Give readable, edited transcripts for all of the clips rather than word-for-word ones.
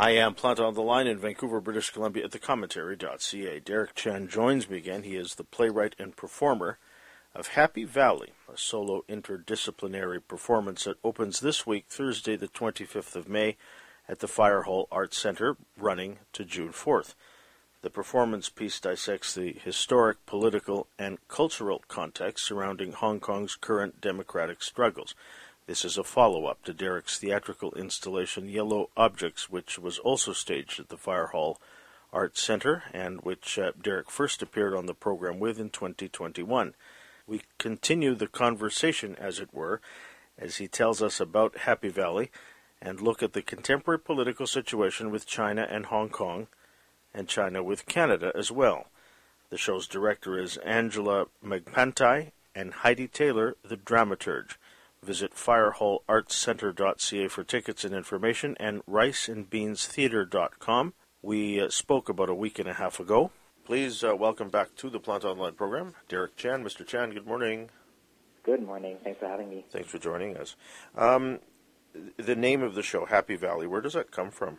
I am Planta on the Line in Vancouver, British Columbia at TheCommentary.ca. Derek Chan joins me again. He is the playwright and performer of Happy Valley, a solo interdisciplinary performance that opens this week, Thursday the 25th of May, at the Firehall Arts Centre, running to June 4th. The performance piece dissects the historic, political, and cultural context surrounding Hong Kong's current democratic struggles. This is a follow-up to Derek's theatrical installation Yellow Objects, which was also staged at the Firehall Arts Centre and which Derek first appeared on the program with in 2021. We continue the conversation, as it were, as he tells us about Happy Valley and look at the contemporary political situation with China and Hong Kong, and China with Canada as well. The show's director is Anjela Magpantay and Heidi Taylor, the dramaturge. Visit firehallartscentre.ca for tickets and information, and riceandbeanstheatre.com. We spoke about a week and a half ago. Please welcome back to the Planta Online program, Derek Chan. Mr. Chan, good morning. Good morning. Thanks for having me. Thanks for joining us. The name of the show, Happy Valley, where does that come from?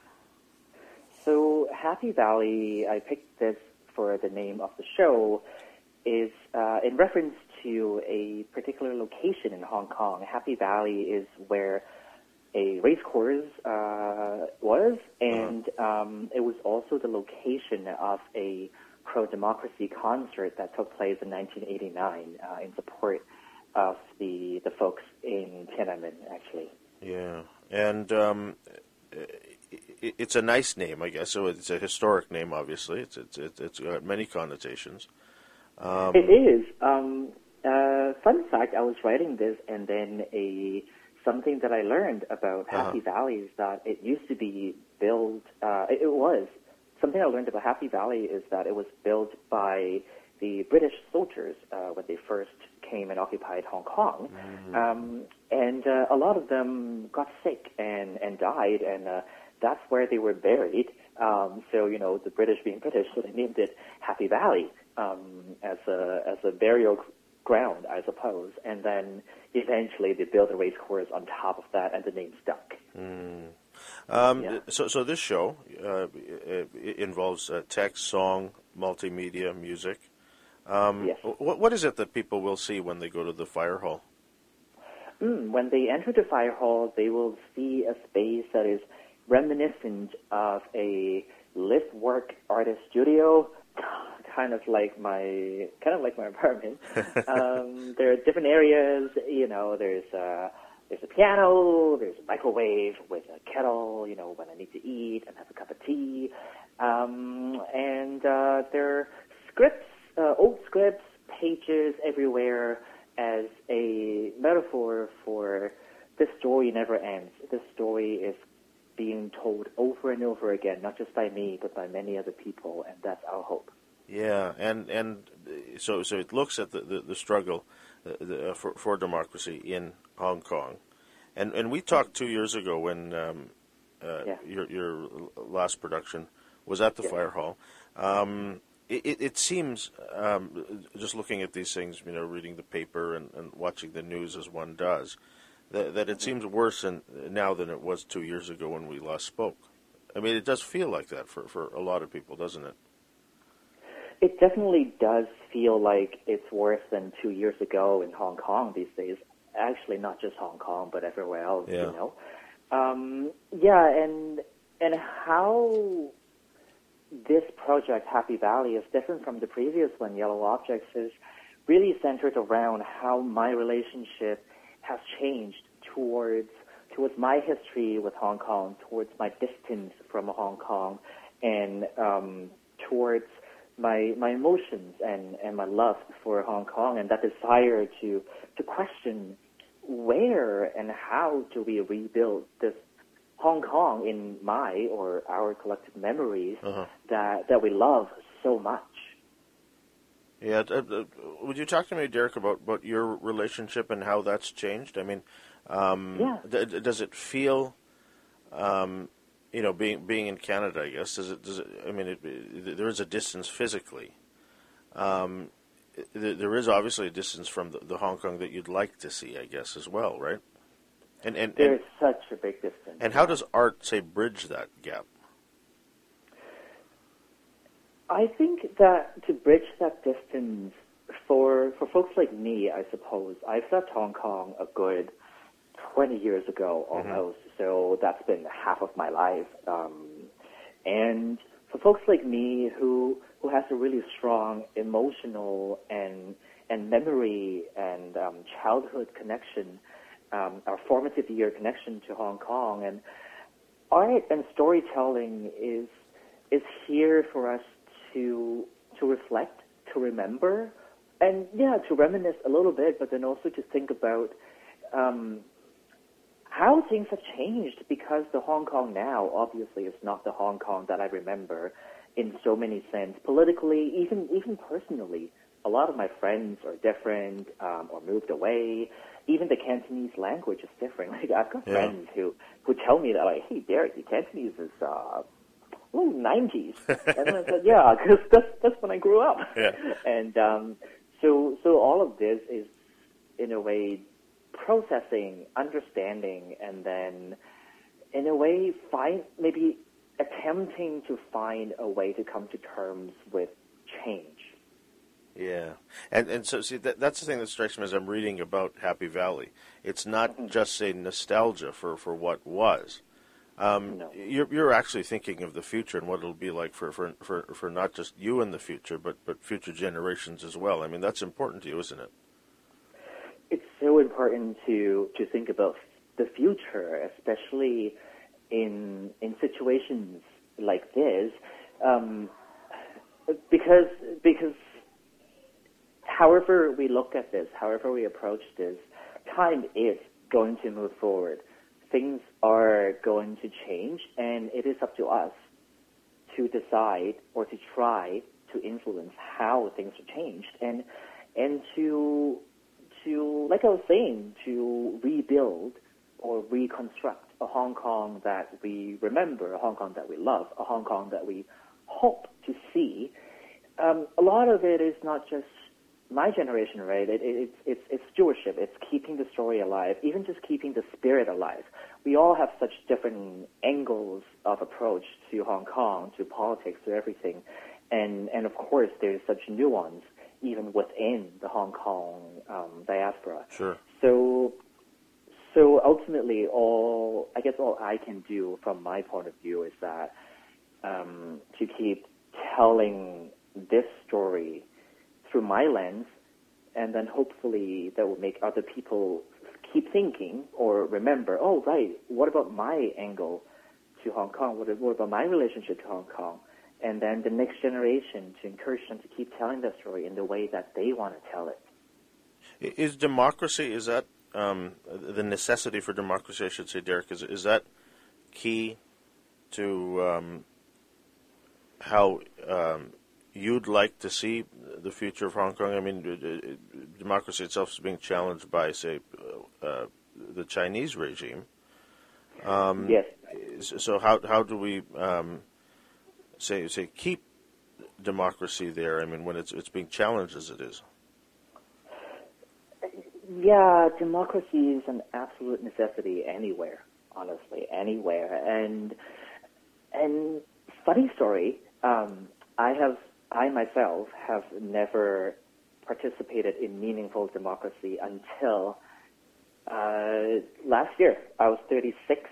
So Happy Valley, I picked this for the name of the show, is in reference to a particular location in Hong Kong. Happy Valley is where a race course was, and it was also the location of a pro-democracy concert that took place in 1989 in support of the folks in Tiananmen, actually. Yeah, and it's a nice name, I guess. So it's a historic name, obviously. It's got many connotations. It is. Fun fact, I was writing this, and then something that I learned about Happy Valley is that it used to be built, something I learned about Happy Valley is that it was built by the British soldiers when they first came and occupied Hong Kong. Mm-hmm. And a lot of them got sick and died, and that's where they were buried. So, the British being British, so they named it Happy Valley as a burial ground, I suppose. And then eventually they built a race course on top of that, and the name stuck. Mm. Yeah. So this show involves text, song, multimedia, music. Yes. What is it that people will see when they go to the Fire Hall? When they enter the Fire Hall, they will see a space that is reminiscent of a live-work artist studio, kind of like my apartment. There are different areas. There's a piano, there's a microwave with a kettle. When I need to eat and have a cup of tea, and there are scripts, old scripts, pages everywhere as a metaphor for this story never ends. This story is being told over and over again, not just by me, but by many other people, and that's our hope. Yeah, and so it looks at the struggle for democracy in Hong Kong, and we talked 2 years ago when your last production was at the Fire Hall. It seems just looking at these things, reading the paper and watching the news as one does, that it seems worse now than it was 2 years ago when we last spoke. I mean, it does feel like that for a lot of people, doesn't it? It definitely does feel like it's worse than 2 years ago in Hong Kong these days. Actually, not just Hong Kong, but everywhere else, and how this project, Happy Valley, is different from the previous one, Yellow Objects, is really centered around how my relationship has changed towards my history with Hong Kong, towards my distance from Hong Kong, and towards my emotions and my love for Hong Kong, and that desire to question where and how do we rebuild this Hong Kong in my or our collective memories that we love so much. Yeah, would you talk to me, Derek, about your relationship and how that's changed? I mean, does it feel, being in Canada, I guess, does it? I mean, there is a distance physically. There is obviously a distance from the Hong Kong that you'd like to see, I guess, as well, right? And there's such a big distance. And how does art, say, bridge that gap? I think that to bridge that distance for folks like me, I suppose, I've left Hong Kong a good 20 years ago almost, so that's been half of my life. And for folks like me who has a really strong emotional and memory and childhood connection, our formative year connection to Hong Kong, and art and storytelling is here for us to reflect, to remember, and to reminisce a little bit, but then also to think about how things have changed, because the Hong Kong now obviously is not the Hong Kong that I remember in so many sense, politically, even personally. A lot of my friends are different or moved away. Even the Cantonese language is different. Like, I've got friends who tell me that, like, hey, Derek, the Cantonese is ooh, 90s. And I said, yeah, because that's when I grew up. Yeah. And so all of this is, in a way, processing, understanding, and then, in a way, maybe attempting to find a way to come to terms with change. Yeah, and so see that's the thing that strikes me as I'm reading about Happy Valley. It's not just a nostalgia for what was. No. You're actually thinking of the future and what it'll be like for not just you in the future, but future generations as well. I mean, that's important to you, isn't it? It's so important to think about the future, especially in situations like this, because. However we look at this, however we approach this, time is going to move forward. Things are going to change, and it is up to us to decide or to try to influence how things are changed, and to like I was saying, to rebuild or reconstruct a Hong Kong that we remember, a Hong Kong that we love, a Hong Kong that we hope to see. A lot of it is not just my generation, right? It's stewardship. It's keeping the story alive, even just keeping the spirit alive. We all have such different angles of approach to Hong Kong, to politics, to everything, and of course there's such nuance even within the Hong Kong diaspora. Sure. So ultimately, all I can do from my point of view is that to keep telling this story through my lens, and then hopefully that will make other people keep thinking or remember, oh, right, what about my angle to Hong Kong? What about my relationship to Hong Kong? And then the next generation, to encourage them to keep telling their story in the way that they want to tell it. Is democracy, is that the necessity for democracy, I should say, Derek, is that key to how... you'd like to see the future of Hong Kong? I mean, democracy itself is being challenged by, say, the Chinese regime. Yes. So how do we say keep democracy there? I mean, when it's being challenged as it is. Yeah, democracy is an absolute necessity anywhere, honestly, anywhere. And funny story, I myself have never participated in meaningful democracy until last year. I was 36.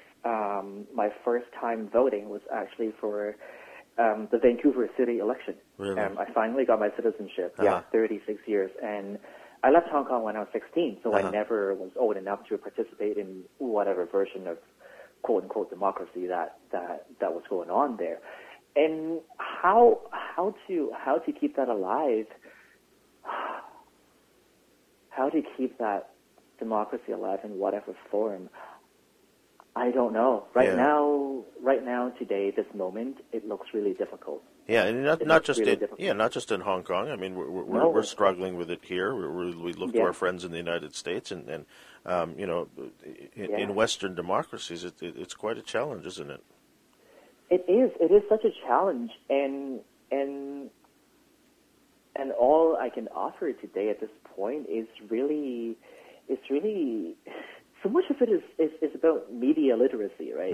My first time voting was actually for the Vancouver city election. Really? I finally got my citizenship. Uh-huh. Yeah, 36 years. And I left Hong Kong when I was 16, so I never was old enough to participate in whatever version of quote-unquote democracy that was going on there. And how to keep that alive? How to keep that democracy alive in whatever form? I don't know. Right now, today, this moment, it looks really difficult. Yeah, and not just in Hong Kong. I mean, we're struggling with it here. We look to our friends in the United States, and in Western democracies, it's quite a challenge, isn't it? It is such a challenge, and all I can offer today at this point is really So much of it is about media literacy, right?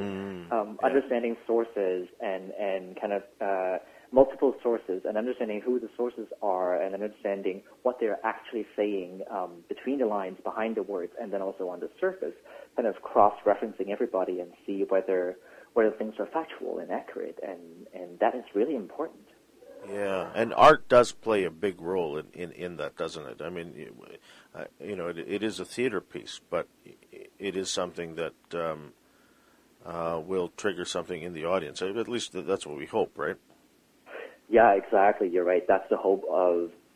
Understanding sources and kind of multiple sources and understanding who the sources are and understanding what they're actually saying between the lines, behind the words, and then also on the surface, kind of cross-referencing everybody and see whether things are factual and accurate, and that is really important. Yeah, and art does play a big role in that, doesn't it? I mean, it is a theater piece, but it is something that will trigger something in the audience. At least that's what we hope, right? Yeah, exactly. You're right. That's the hope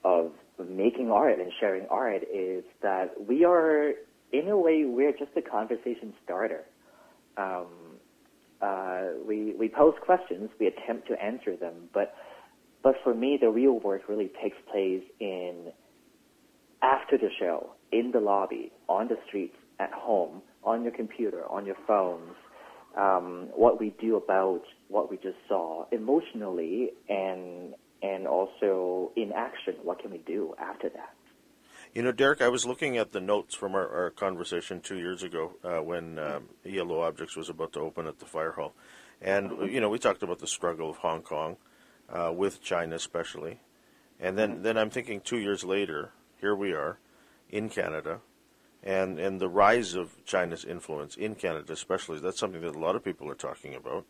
of making art and sharing art, is that we are, in a way, we're just a conversation starter. We pose questions, we attempt to answer them, but for me, the real work really takes place after the show, in the lobby, on the streets, at home, on your computer, on your phones, what we do about what we just saw emotionally and also in action. What can we do after that? You know, Derek, I was looking at the notes from our conversation 2 years ago when Yellow Objects was about to open at the Firehall. And, you know, we talked about the struggle of Hong Kong with China especially. And then I'm thinking 2 years later, here we are in Canada, and the rise of China's influence in Canada especially. That's something that a lot of people are talking about.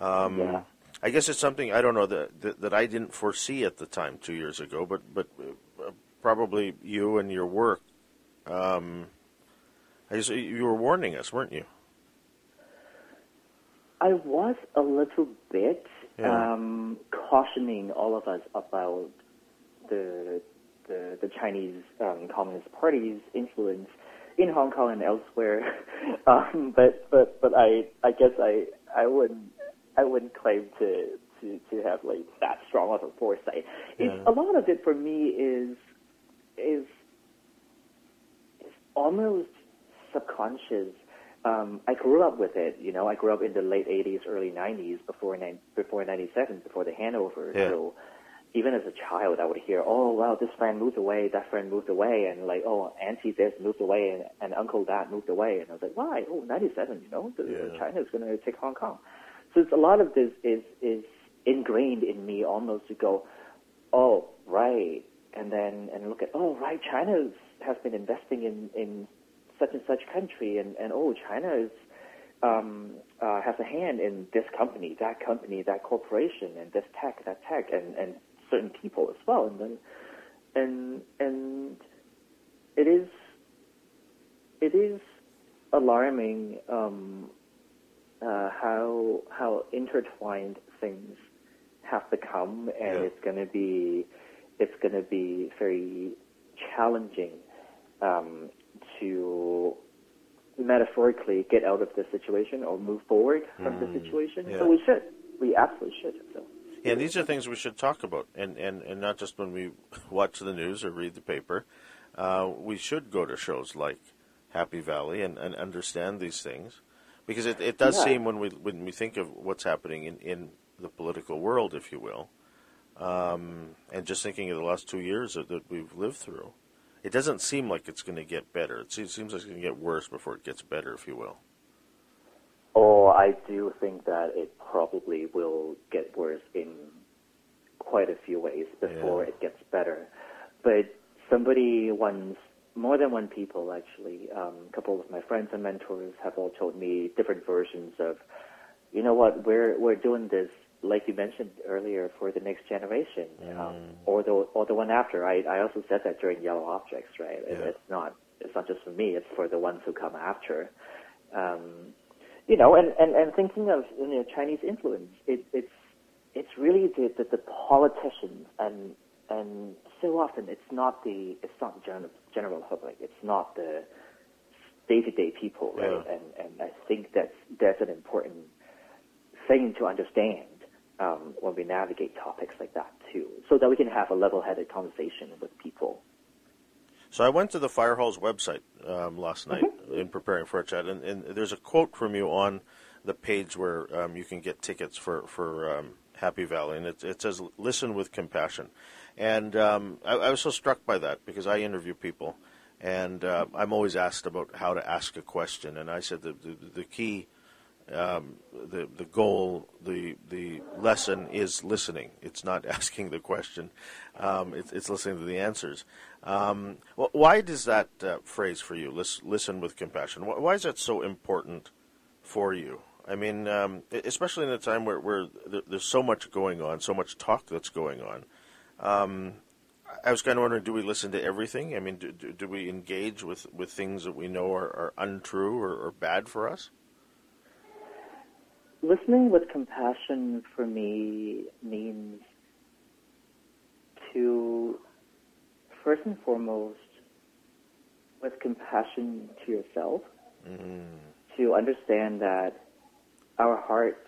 Yeah. I guess it's something, I don't know, that I didn't foresee at the time 2 years ago, but probably you and your work, I guess you were warning us, weren't you? I was a little bit cautioning all of us about the Chinese Communist Party's influence in Hong Kong and elsewhere, but I guess I wouldn't claim to have like that strong of a foresight. A lot of it for me is almost subconscious. I grew up with it, you know. I grew up in the late 80s, early 90s, before 97, before the handover. Yeah. So even as a child, I would hear, oh, wow, this friend moved away, that friend moved away, and like, oh, auntie this moved away, and uncle that moved away. And I was like, why? Oh, 97, you know, China's going to take Hong Kong. So it's, a lot of this is ingrained in me almost to go, oh, right. And look at, oh, right, China has been investing in such and such country, and oh, China is, has a hand in this company, that corporation, and this tech, that tech, and certain people as well. And then, and it is alarming how intertwined things have become, and it's going to be very challenging to metaphorically get out of this situation or move forward from the situation. Yeah. So we absolutely should. So. Yeah, these are things we should talk about, and not just when we watch the news or read the paper. We should go to shows like Happy Valley and understand these things, because it does seem when we think of what's happening in the political world, if you will, and just thinking of the last 2 years that we've lived through, it doesn't seem like it's going to get better. It seems like it's going to get worse before it gets better, if you will. Oh, I do think that it probably will get worse in quite a few ways before it gets better. But more than one people actually, a couple of my friends and mentors have all told me different versions of, you know what, we're doing this, like you mentioned earlier, for the next generation, or the one after. I also said that during Yellow Objects, right? Yeah. It's not just for me; it's for the ones who come after. You know, and thinking of, you know, Chinese influence, it's really the politicians, and so often it's not general public. It's not the day-to-day people, right? Yeah. And I think that's an important thing to understand. When we navigate topics like that too, so that we can have a level-headed conversation with people. So I went to the Firehall's website last night in preparing for a chat, and there's a quote from you on the page where you can get tickets for Happy Valley, and it says, "Listen with compassion." And I was so struck by that, because I interview people, And I'm always asked about how to ask a question, and I said the key, the goal, the lesson is listening. It's not asking the question. It's listening to the answers. Why does that phrase for you, listen with compassion, why is that so important for you? I mean, especially in a time where there's so much going on, so much talk that's going on. I was kind of wondering, do we listen to everything? I mean, do we engage with things that we know are untrue or bad for us? Listening with compassion for me means to, first and foremost, with compassion to yourself, to understand that our hearts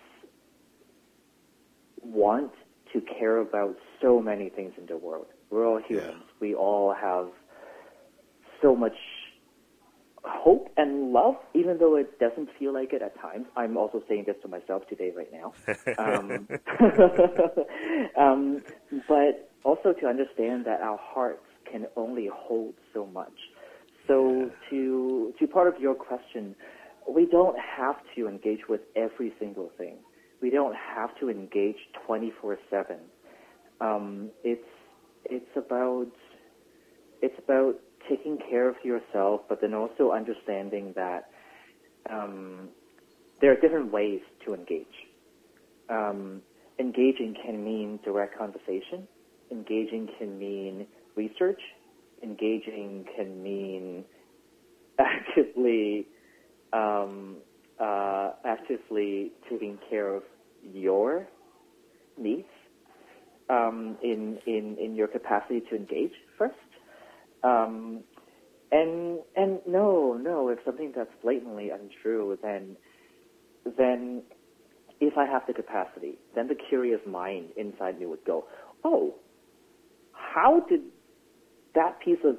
want to care about so many things in the world. We're all humans. Yeah. We all have so much hope and love, even though it doesn't feel like it at times. I'm also saying this to myself today right now. But also to understand that our hearts can only hold so much. So to part of your question, we don't have to engage with every single thing. We don't have to engage 24/7. It's about taking care of yourself, but then also understanding that there are different ways to engage. Engaging can mean direct conversation. Engaging can mean research. Engaging can mean actively taking care of your needs in your capacity to engage first. And no, if something that's blatantly untrue, then if I have the capacity, then the curious mind inside me would go, oh, how did that piece of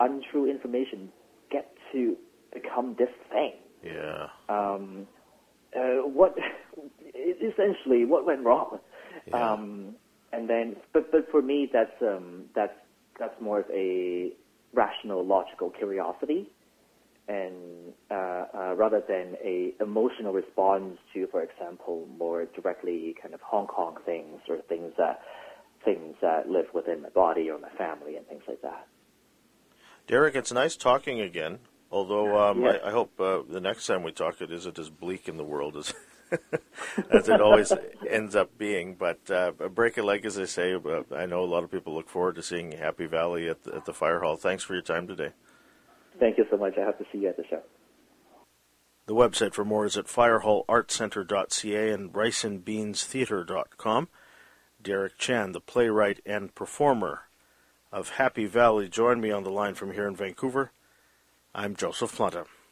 untrue information get to become this thing? Yeah. What went wrong? Yeah. But for me, that's more of a rational, logical curiosity, and rather than a emotional response to, for example, more directly kind of Hong Kong things or things that live within my body or my family and things like that. Derek, it's nice talking again. Although yes. I hope the next time we talk, it isn't as bleak in the world as as it always ends up being. But break a leg, as they say. I know a lot of people look forward to seeing Happy Valley at the Firehall. Thanks for your time today. Thank you so much. I hope to see you at the show. The website for more is at firehallartscentre.ca and riceandbeanstheatre.com. Derek Chan, the playwright and performer of Happy Valley, joined me on the line from here in Vancouver. I'm Joseph Planta.